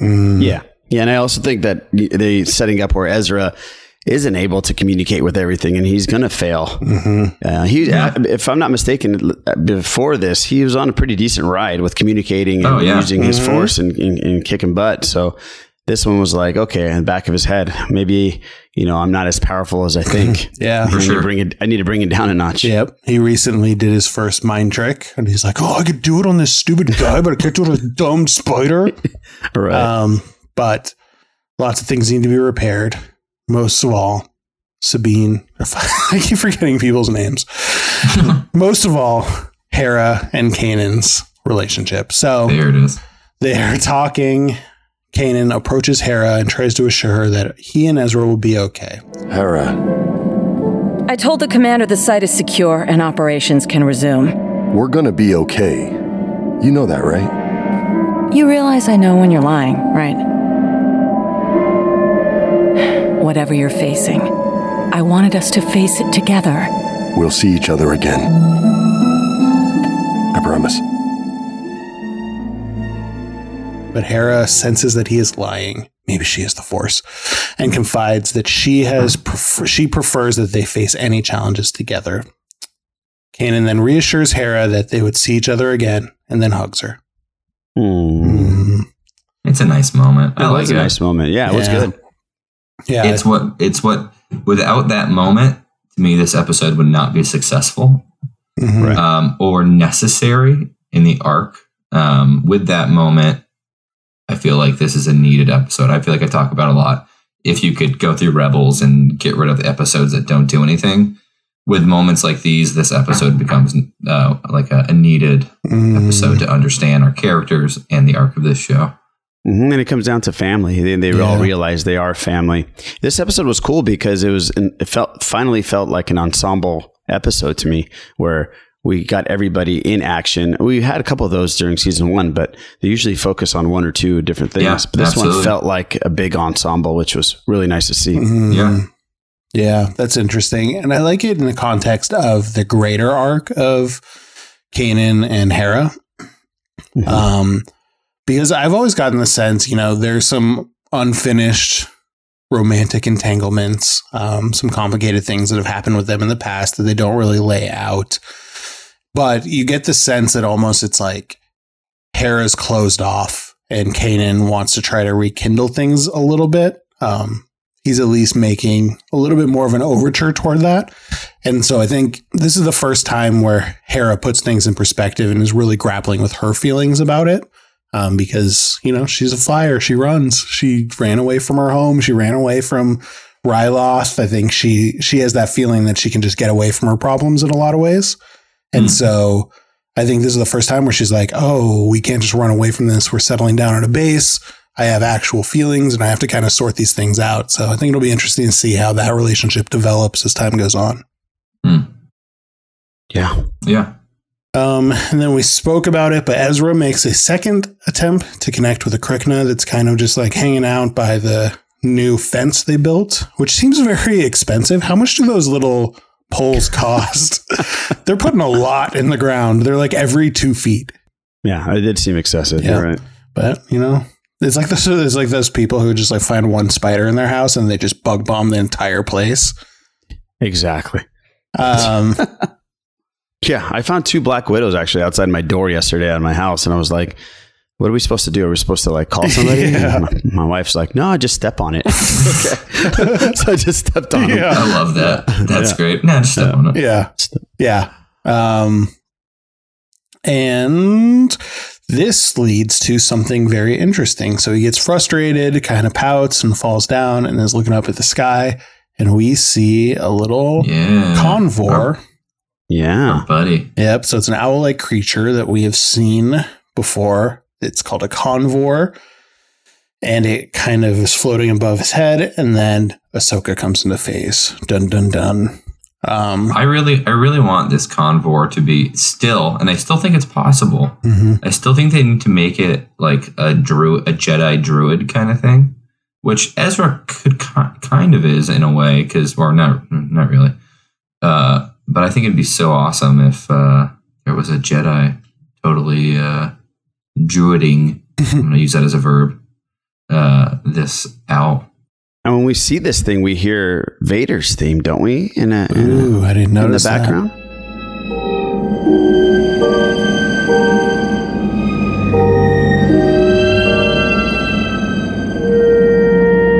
Yeah. Yeah, and I also think that they're setting up where Ezra isn't able to communicate with everything, and he's going to fail. If I'm not mistaken, before this, he was on a pretty decent ride with communicating and using his force and kicking butt. So this one was like, okay, in the back of his head, maybe I'm not as powerful as I think. I need to bring it down a notch. Yep. He recently did his first mind trick, and he's like, oh, I could do it on this stupid guy, but I can't do it on this dumb spider. Right. But lots of things need to be repaired. Most of all, Sabine. I keep forgetting people's names. Most of all, Hera and Kanan's relationship. So there it is. They're talking. Kanan approaches Hera and tries to assure her that he and Ezra will be okay. Hera, I told the commander the site is secure and operations can resume. We're gonna be okay. You know that, right? You realize I know when you're lying, right? Whatever you're facing, I wanted us to face it together. We'll see each other again. I promise. But Hera senses that he is lying. Maybe she is the Force, and confides that she prefers that they face any challenges together. Kanan then reassures Hera that they would see each other again, and then hugs her. It's a nice moment. I like it. Nice moment. Yeah, it was good. Yeah, it's what. Without that moment, to me, this episode would not be successful or necessary in the arc. With that moment, I feel like this is a needed episode. I feel like I talk about a lot. If you could go through Rebels and get rid of the episodes that don't do anything, with moments like these, this episode becomes like a needed episode to understand our characters and the arc of this show. And it comes down to family. They all realize they are family. This episode was cool because it finally felt like an ensemble episode to me, where we got everybody in action. We had a couple of those during season one, but they usually focus on one or two different things. Yeah, but this one felt like a big ensemble, which was really nice to see. Yeah, that's interesting. And I like it in the context of the greater arc of Kanan and Hera. Because I've always gotten the sense, you know, there's some unfinished romantic entanglements, some complicated things that have happened with them in the past that they don't really lay out. But you get the sense that almost it's like Hera's closed off and Kanan wants to try to rekindle things a little bit. He's at least making a little bit more of an overture toward that. And so I think this is the first time where Hera puts things in perspective and is really grappling with her feelings about it. Because, you know, she's a flyer. She runs. She ran away from her home. She ran away from Ryloth. I think she has that feeling that she can just get away from her problems in a lot of ways. And so I think this is the first time where she's like, oh, we can't just run away from this. We're settling down at a base. I have actual feelings and I have to kind of sort these things out. So I think it'll be interesting to see how that relationship develops as time goes on. Yeah. And then we spoke about it, but Ezra makes a second attempt to connect with a Krikna that's kind of just like hanging out by the new fence they built, which seems very expensive. How much do those little poles cost? They're putting a lot in the ground. They're like every 2 feet. Yeah, it did seem excessive. Yeah. You're right. But, you know, it's like those people who just like find one spider in their house and they just bug bomb the entire place. Exactly. Yeah, I found 2 black widows actually outside my door yesterday at my house, and I was like, what are we supposed to do? Are we supposed to like call somebody? Yeah. My wife's like, no, just step on it. Okay. So I just stepped on them. I love that. That's great. No, just step on it. Yeah. And this leads to something very interesting. So he gets frustrated, kind of pouts and falls down and is looking up at the sky, and we see a little convor. Yeah, buddy. Yep. So it's an owl-like creature that we have seen before. It's called a convor, and it kind of is floating above his head. And then Ahsoka comes into phase. Dun dun dun. I really want this convor to be still, and I still think it's possible. I still think they need to make it like a Jedi druid kind of thing, which Ezra could kind of is in a way, because or not really. But I think it'd be so awesome if there was a Jedi totally druiding. I'm going to use that as a verb. This owl. And when we see this thing, we hear Vader's theme, don't we? I didn't notice that. In the background.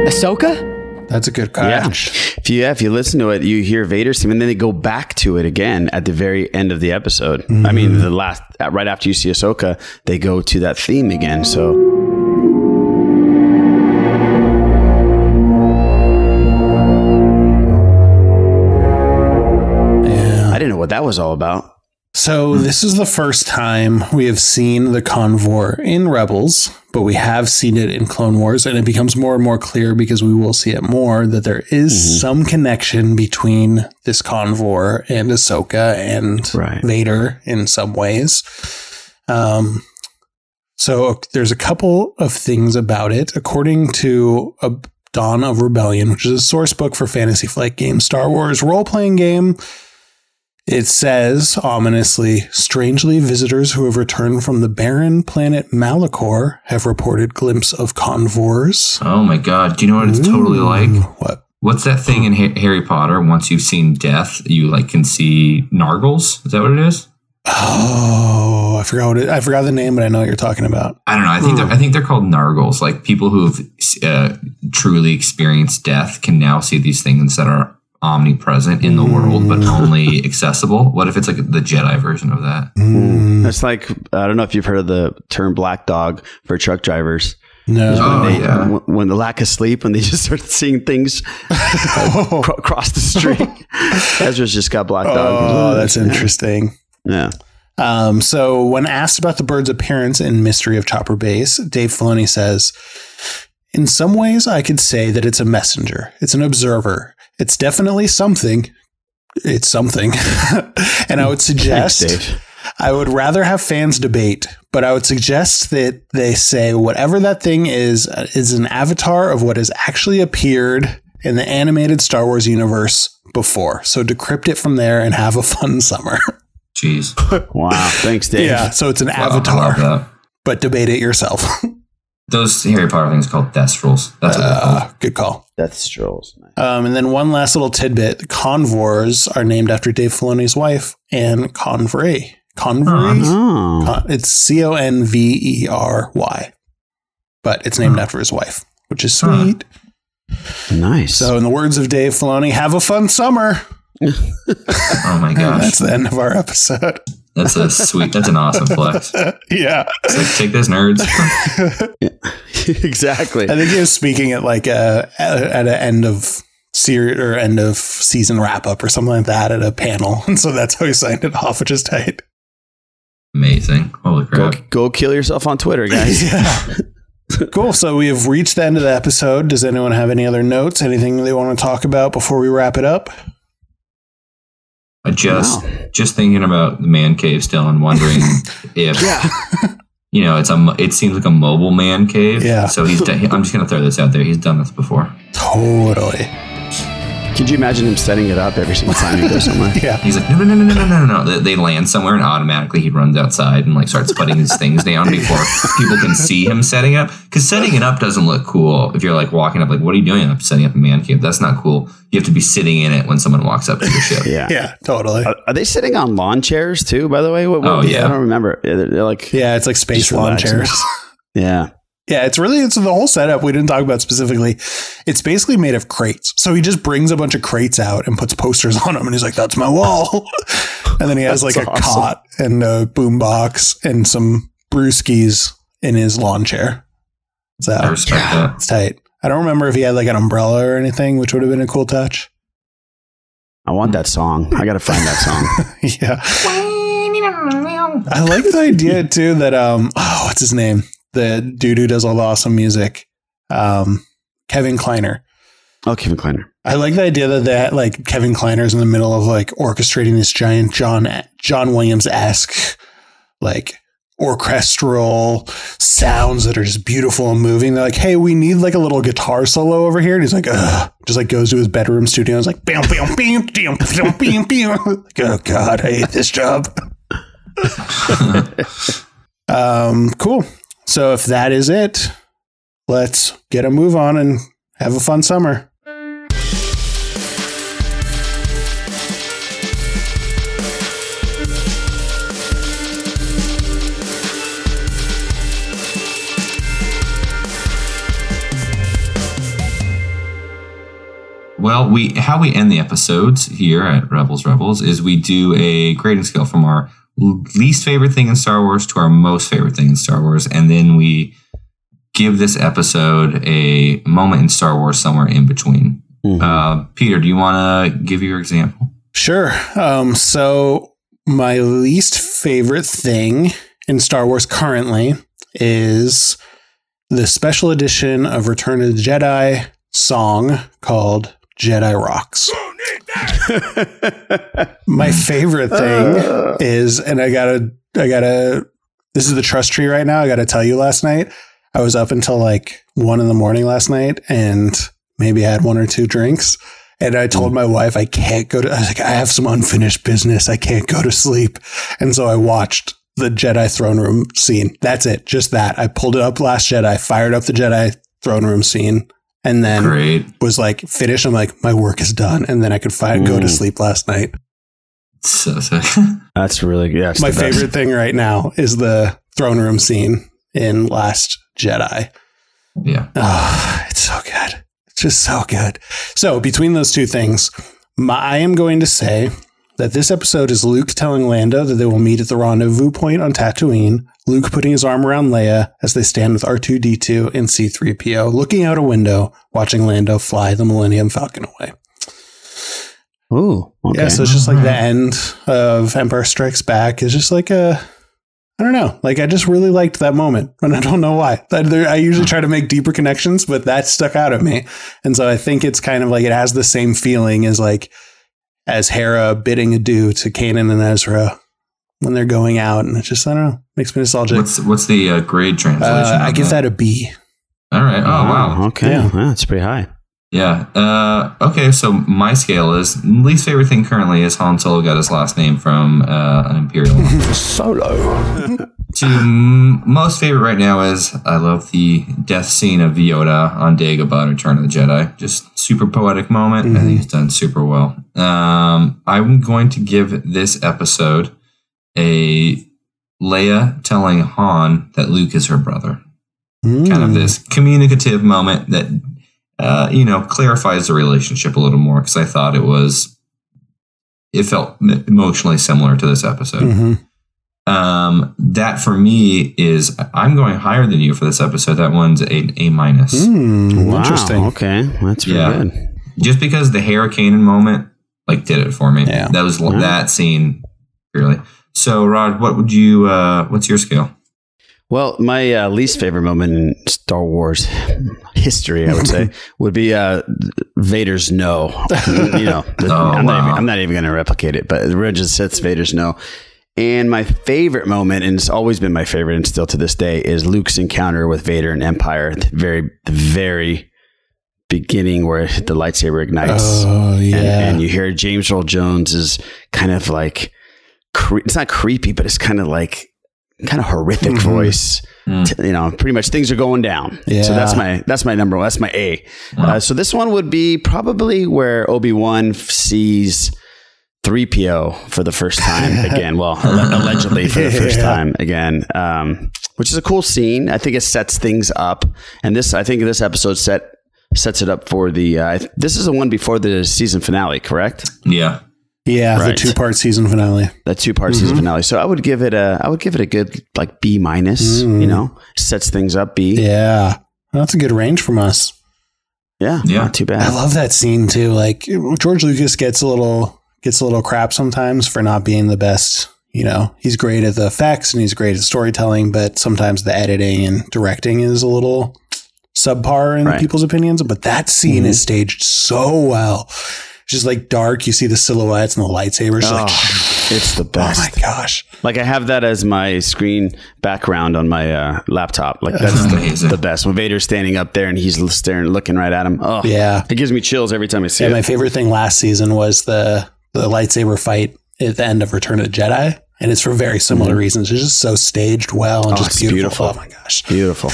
Ahsoka? That's a good catch. Yeah. If you listen to it, you hear Vader's theme, and then they go back to it again at the very end of the episode. I mean, right after you see Ahsoka, they go to that theme again. So, yeah, I didn't know what that was all about. So this is the first time we have seen the Convor in Rebels, but we have seen it in Clone Wars, and it becomes more and more clear, because we will see it more, that there is some connection between this Convor and Ahsoka and Vader in some ways. So there's a couple of things about it. According to Dawn of Rebellion, which is a source book for Fantasy Flight Game, Star Wars role-playing game, it says, ominously, strangely, visitors who have returned from the barren planet Malachor have reported glimpses of convors. Oh my god. Do you know what it's totally like? What? What's that thing in Harry Potter? Once you've seen death, you like can see nargles? Is that what it is? Oh, I forgot what it, I forgot the name, but I know what you're talking about. I don't know. I think they're called nargles. Like people who have truly experienced death can now see these things that are omnipresent in the world, but only accessible. What if it's like the Jedi version of that? It's like, I don't know if you've heard of the term black dog for truck drivers. No. When the lack of sleep, when they just start seeing things across the street. Ezra's just got black dog. Oh, that's interesting. Yeah. So when asked about the bird's appearance in Mystery of Chopper Base, Dave Filoni says, in some ways, I could say that it's a messenger. It's an observer. It's definitely something. It's something. And I would suggest, thanks, I would rather have fans debate, but I would suggest that they say whatever that thing is an avatar of what has actually appeared in the animated Star Wars universe before. So decrypt it from there and have a fun summer. Jeez. Wow. Thanks, Dave. Yeah. So it's an avatar, but debate it yourself. Those Harry Potter things called Deathstrolls. That's what they're called. Good call. Deathstrolls. Nice. And then one last little tidbit. Convors are named after Dave Filoni's wife, and Convery. Convery? It's Convery. But it's named after his wife, which is sweet. Nice. So in the words of Dave Filoni, have a fun summer. Oh, my gosh. That's the end of our episode. That's a sweet, that's an awesome flex. Yeah. It's like, take this, nerds. Exactly. I think he was speaking at like at an end of series or end of season wrap up or something like that at a panel. And so that's how he signed it off, which is tight. Amazing. Holy crap. Go kill yourself on Twitter, guys. Yeah. Cool. So we have reached the end of the episode. Does anyone have any other notes? Anything they want to talk about before we wrap it up? Just thinking about the man cave still and wondering if, you know, it seems like a mobile man cave. Yeah. So I'm just going to throw this out there. He's done this before. Totally. Could you imagine him setting it up every single time he goes somewhere? Yeah. He's like, no. They land somewhere and automatically he runs outside and like starts putting his things down before people can see him setting up. Because setting it up doesn't look cool. If you're like walking up, like, what are you doing? I'm setting up a man cave. That's not cool. You have to be sitting in it when someone walks up to your ship. Yeah. Yeah, totally. Are they sitting on lawn chairs too, by the way? I don't remember. They're like, yeah, it's like space lawn chairs. Yeah. Yeah, it's the whole setup we didn't talk about specifically. It's basically made of crates. So he just brings a bunch of crates out and puts posters on them. And he's like, that's my wall. And then he has like a cot and a boombox and some brewskis in his lawn chair. So I respect that. It's tight. I don't remember if he had like an umbrella or anything, which would have been a cool touch. I want that song. I got to find that song. Yeah. I like the idea too that, what's his name? The dude who does all the awesome music, Kevin Kleiner. Oh, Kevin Kleiner. I like the idea that like Kevin Kleiner's in the middle of like orchestrating this giant John Williams-esque like orchestral sounds that are just beautiful and moving. They're like, hey, we need like a little guitar solo over here. And he's like, ugh. Just like goes to his bedroom studio and is like, bam, bam, bam, bam, bam, bam, bam. Like, oh God, I hate this job. Cool. So if that is it, let's get a move on and have a fun summer. Well, how we end the episodes here at Rebels is we do a grading scale from our least favorite thing in Star Wars to our most favorite thing in Star Wars, and then we give this episode a moment in Star Wars somewhere in between. Peter, do you want to give your example? Sure. So My least favorite thing in Star Wars currently is the special edition of Return of the Jedi song called Jedi Rocks. My favorite thing is, and I gotta, this is the trust tree right now. I gotta tell you, last night, I was up until like 1 a.m. last night and maybe had 1 or 2 drinks. And I told my wife, I was like, I have some unfinished business. I can't go to sleep. And so I watched the Jedi throne room scene. That's it. Just that. I pulled it up Last Jedi, fired up the Jedi throne room scene, and then was like, finished. I'm like, my work is done. And then I could go to sleep last night. So sick. That's really good. That's my favorite thing right now is the throne room scene in Last Jedi. Yeah. Oh, it's so good. Just so good. So between those two things, I am going to say that this episode is Luke telling Lando that they will meet at the rendezvous point on Tatooine, Luke putting his arm around Leia as they stand with R2-D2 and C-3PO looking out a window, watching Lando fly the Millennium Falcon away. Ooh. Okay. Yeah, so it's just like the end of Empire Strikes Back is just like a... I don't know. Like, I just really liked that moment, and I don't know why. I usually try to make deeper connections, but that stuck out at me. And so I think it's kind of like it has the same feeling as Hera bidding adieu to Kanan and Ezra when they're going out. And it's just, I don't know, makes me nostalgic. What's the grade translation? I give that a B. All right. Oh, wow. Okay. Yeah. Wow, that's pretty high. Yeah. Okay. So my scale is least favorite thing currently is Han Solo got his last name from an Imperial Solo. To most favorite right now is I love the death scene of Yoda on Dagobah in Return of the Jedi. Just super poetic moment. Mm-hmm. I think it's done super well. I'm going to give this episode a Leia telling Han that Luke is her brother. Kind of this communicative moment that clarifies the relationship a little more, because I thought it felt emotionally similar to this episode. Mm-hmm. That for me is, I'm going higher than you for this episode. That one's an A-. Wow. Interesting. Okay. That's pretty good. Just because the Hurricane moment, did it for me. Yeah. That was that scene, really. So, Rod, what would you, what's your scale? Well, my least favorite moment in Star Wars history, I would say, would be Vader's no. I'm not even going to replicate it, but it just sets Vader's no. And my favorite moment, and it's always been my favorite and still to this day, is Luke's encounter with Vader in Empire at the very beginning where the lightsaber ignites. Oh, yeah. And you hear James Earl Jones is kind of like, it's not creepy, but it's kind of like, kind of horrific voice, pretty much things are going down. Yeah. So that's my number one. That's my A. Wow. So this one would be probably where Obi-Wan sees 3PO for the first time again. Well, allegedly for the first time again, which is a cool scene. I think it sets things up. And this episode sets it up for the, this is the one before the season finale, correct? Yeah. Yeah, right. The 2-part season finale. The 2-part season finale. So I would give it a good B-. Sets things up B. Yeah, that's a good range from us. Yeah, not too bad. I love that scene too. George Lucas gets a little crap sometimes for not being the best. He's great at the effects and he's great at storytelling, but sometimes the editing and directing is a little subpar in people's opinions. But that scene is staged so well. It's just dark. You see the silhouettes and the lightsabers. It's the best. Oh my gosh! I have that as my screen background on my laptop. That's amazing. The best. When Vader's standing up there and he's staring, looking right at him. Oh yeah, it gives me chills every time I see it. My favorite thing last season was the lightsaber fight at the end of Return of the Jedi, and it's for very similar reasons. It's just so staged well and just beautiful. Oh my gosh, beautiful.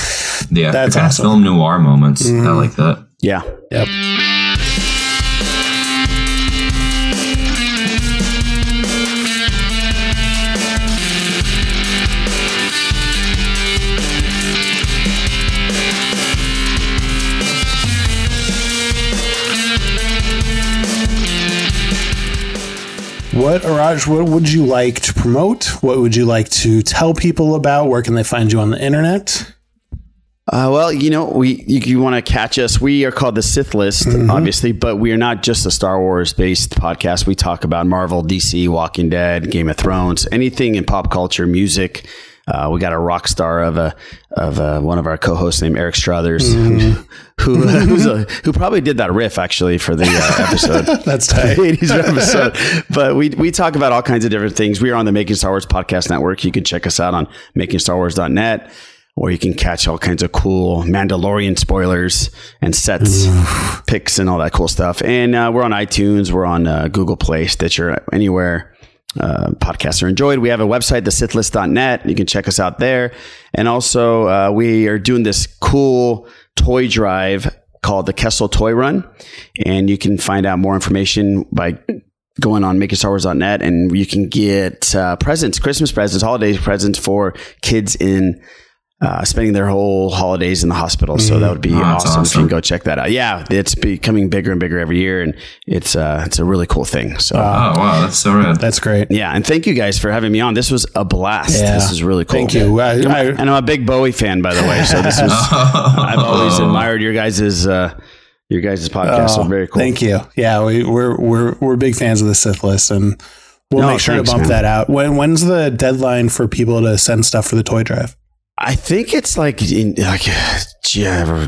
Yeah, that's awesome. Film noir moments. I like that. Yeah. Yep. Arash, what would you like to promote? What would you like to tell people about? Where can they find you on the internet? Well, you know, you want to catch us. We are called The Sith List, obviously, but we are not just a Star Wars-based podcast. We talk about Marvel, DC, Walking Dead, Game of Thrones, anything in pop culture, music. We got a rock star of one of our co-hosts named Eric Struthers, who probably did that riff actually for the episode. That's tight. The 80s episode. But we talk about all kinds of different things. We are on the Making Star Wars podcast network. You can check us out on makingstarwars.net, or you can catch all kinds of cool Mandalorian spoilers and sets, picks, and all that cool stuff. And we're on iTunes. We're on Google Play, Stitcher, anywhere podcasts are enjoyed. We have a website, TheSithList.net. You can check us out there. And also, we are doing this cool toy drive called the Kessel Toy Run. And you can find out more information by going on MakingStarWars.net, and you can get presents, Christmas presents, holiday presents for kids in spending their whole holidays in the hospital. So that would be awesome. If you can go check that out. Yeah, it's becoming bigger and bigger every year, and it's a really cool thing. So wow, that's so rad. That's great. Yeah, and thank you guys for having me on. This was a blast. Yeah. This is really cool. Thank you. And I'm a big Bowie fan, by the way. So this was I've always admired your guys' podcast. So very cool. Thank you. Yeah, we're big fans of the Sith List, and we'll make sure to bump that out. When's the deadline for people to send stuff for the toy drive? I think it's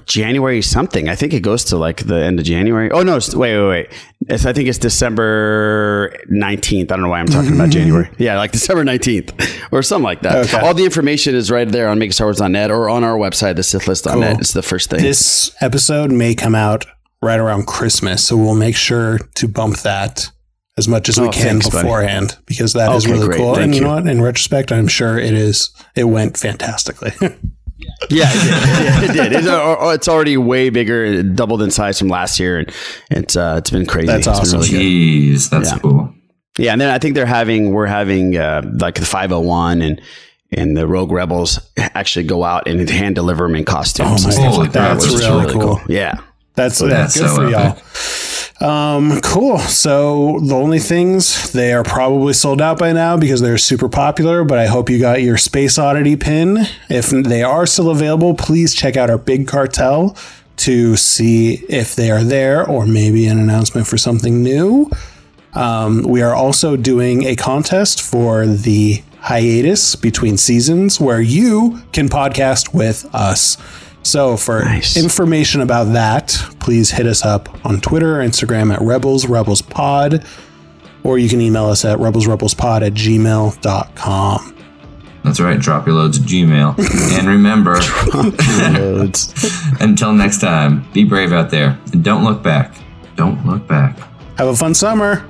January something. I think it goes to the end of January. Oh, no. Wait. I think it's December 19th. I don't know why I'm talking about January. Yeah, December 19th or something like that. Okay. All the information is right there on MakingStarWars.net or on our website, TheSithList.net. Cool. It's the first thing. This episode may come out right around Christmas, so we'll make sure to bump that as much as we can beforehand, buddy, because that is really cool. Thank and you know what? In retrospect, I'm sure it went fantastically. Yeah, it did. It's already way bigger, doubled in size from last year. And it's been crazy. That's awesome. Really Jeez, that's cool. Yeah. And then I think we're having the 501 and the Rogue Rebels actually go out and hand deliver them in costumes. That's really cool. Yeah. That's good for y'all. Cool. So the only things, they are probably sold out by now because they're super popular, but I hope you got your Space Oddity pin. If they are still available, please check out our Big Cartel to see if they are there or maybe an announcement for something new. We are also doing a contest for the hiatus between seasons where you can podcast with us. So for information about that, please hit us up on Twitter, Instagram at RebelsRebelsPod, or you can email us at RebelsRebelsPod@gmail.com. That's right. Drop your loads at Gmail. And remember, until next time, be brave out there and don't look back. Don't look back. Have a fun summer.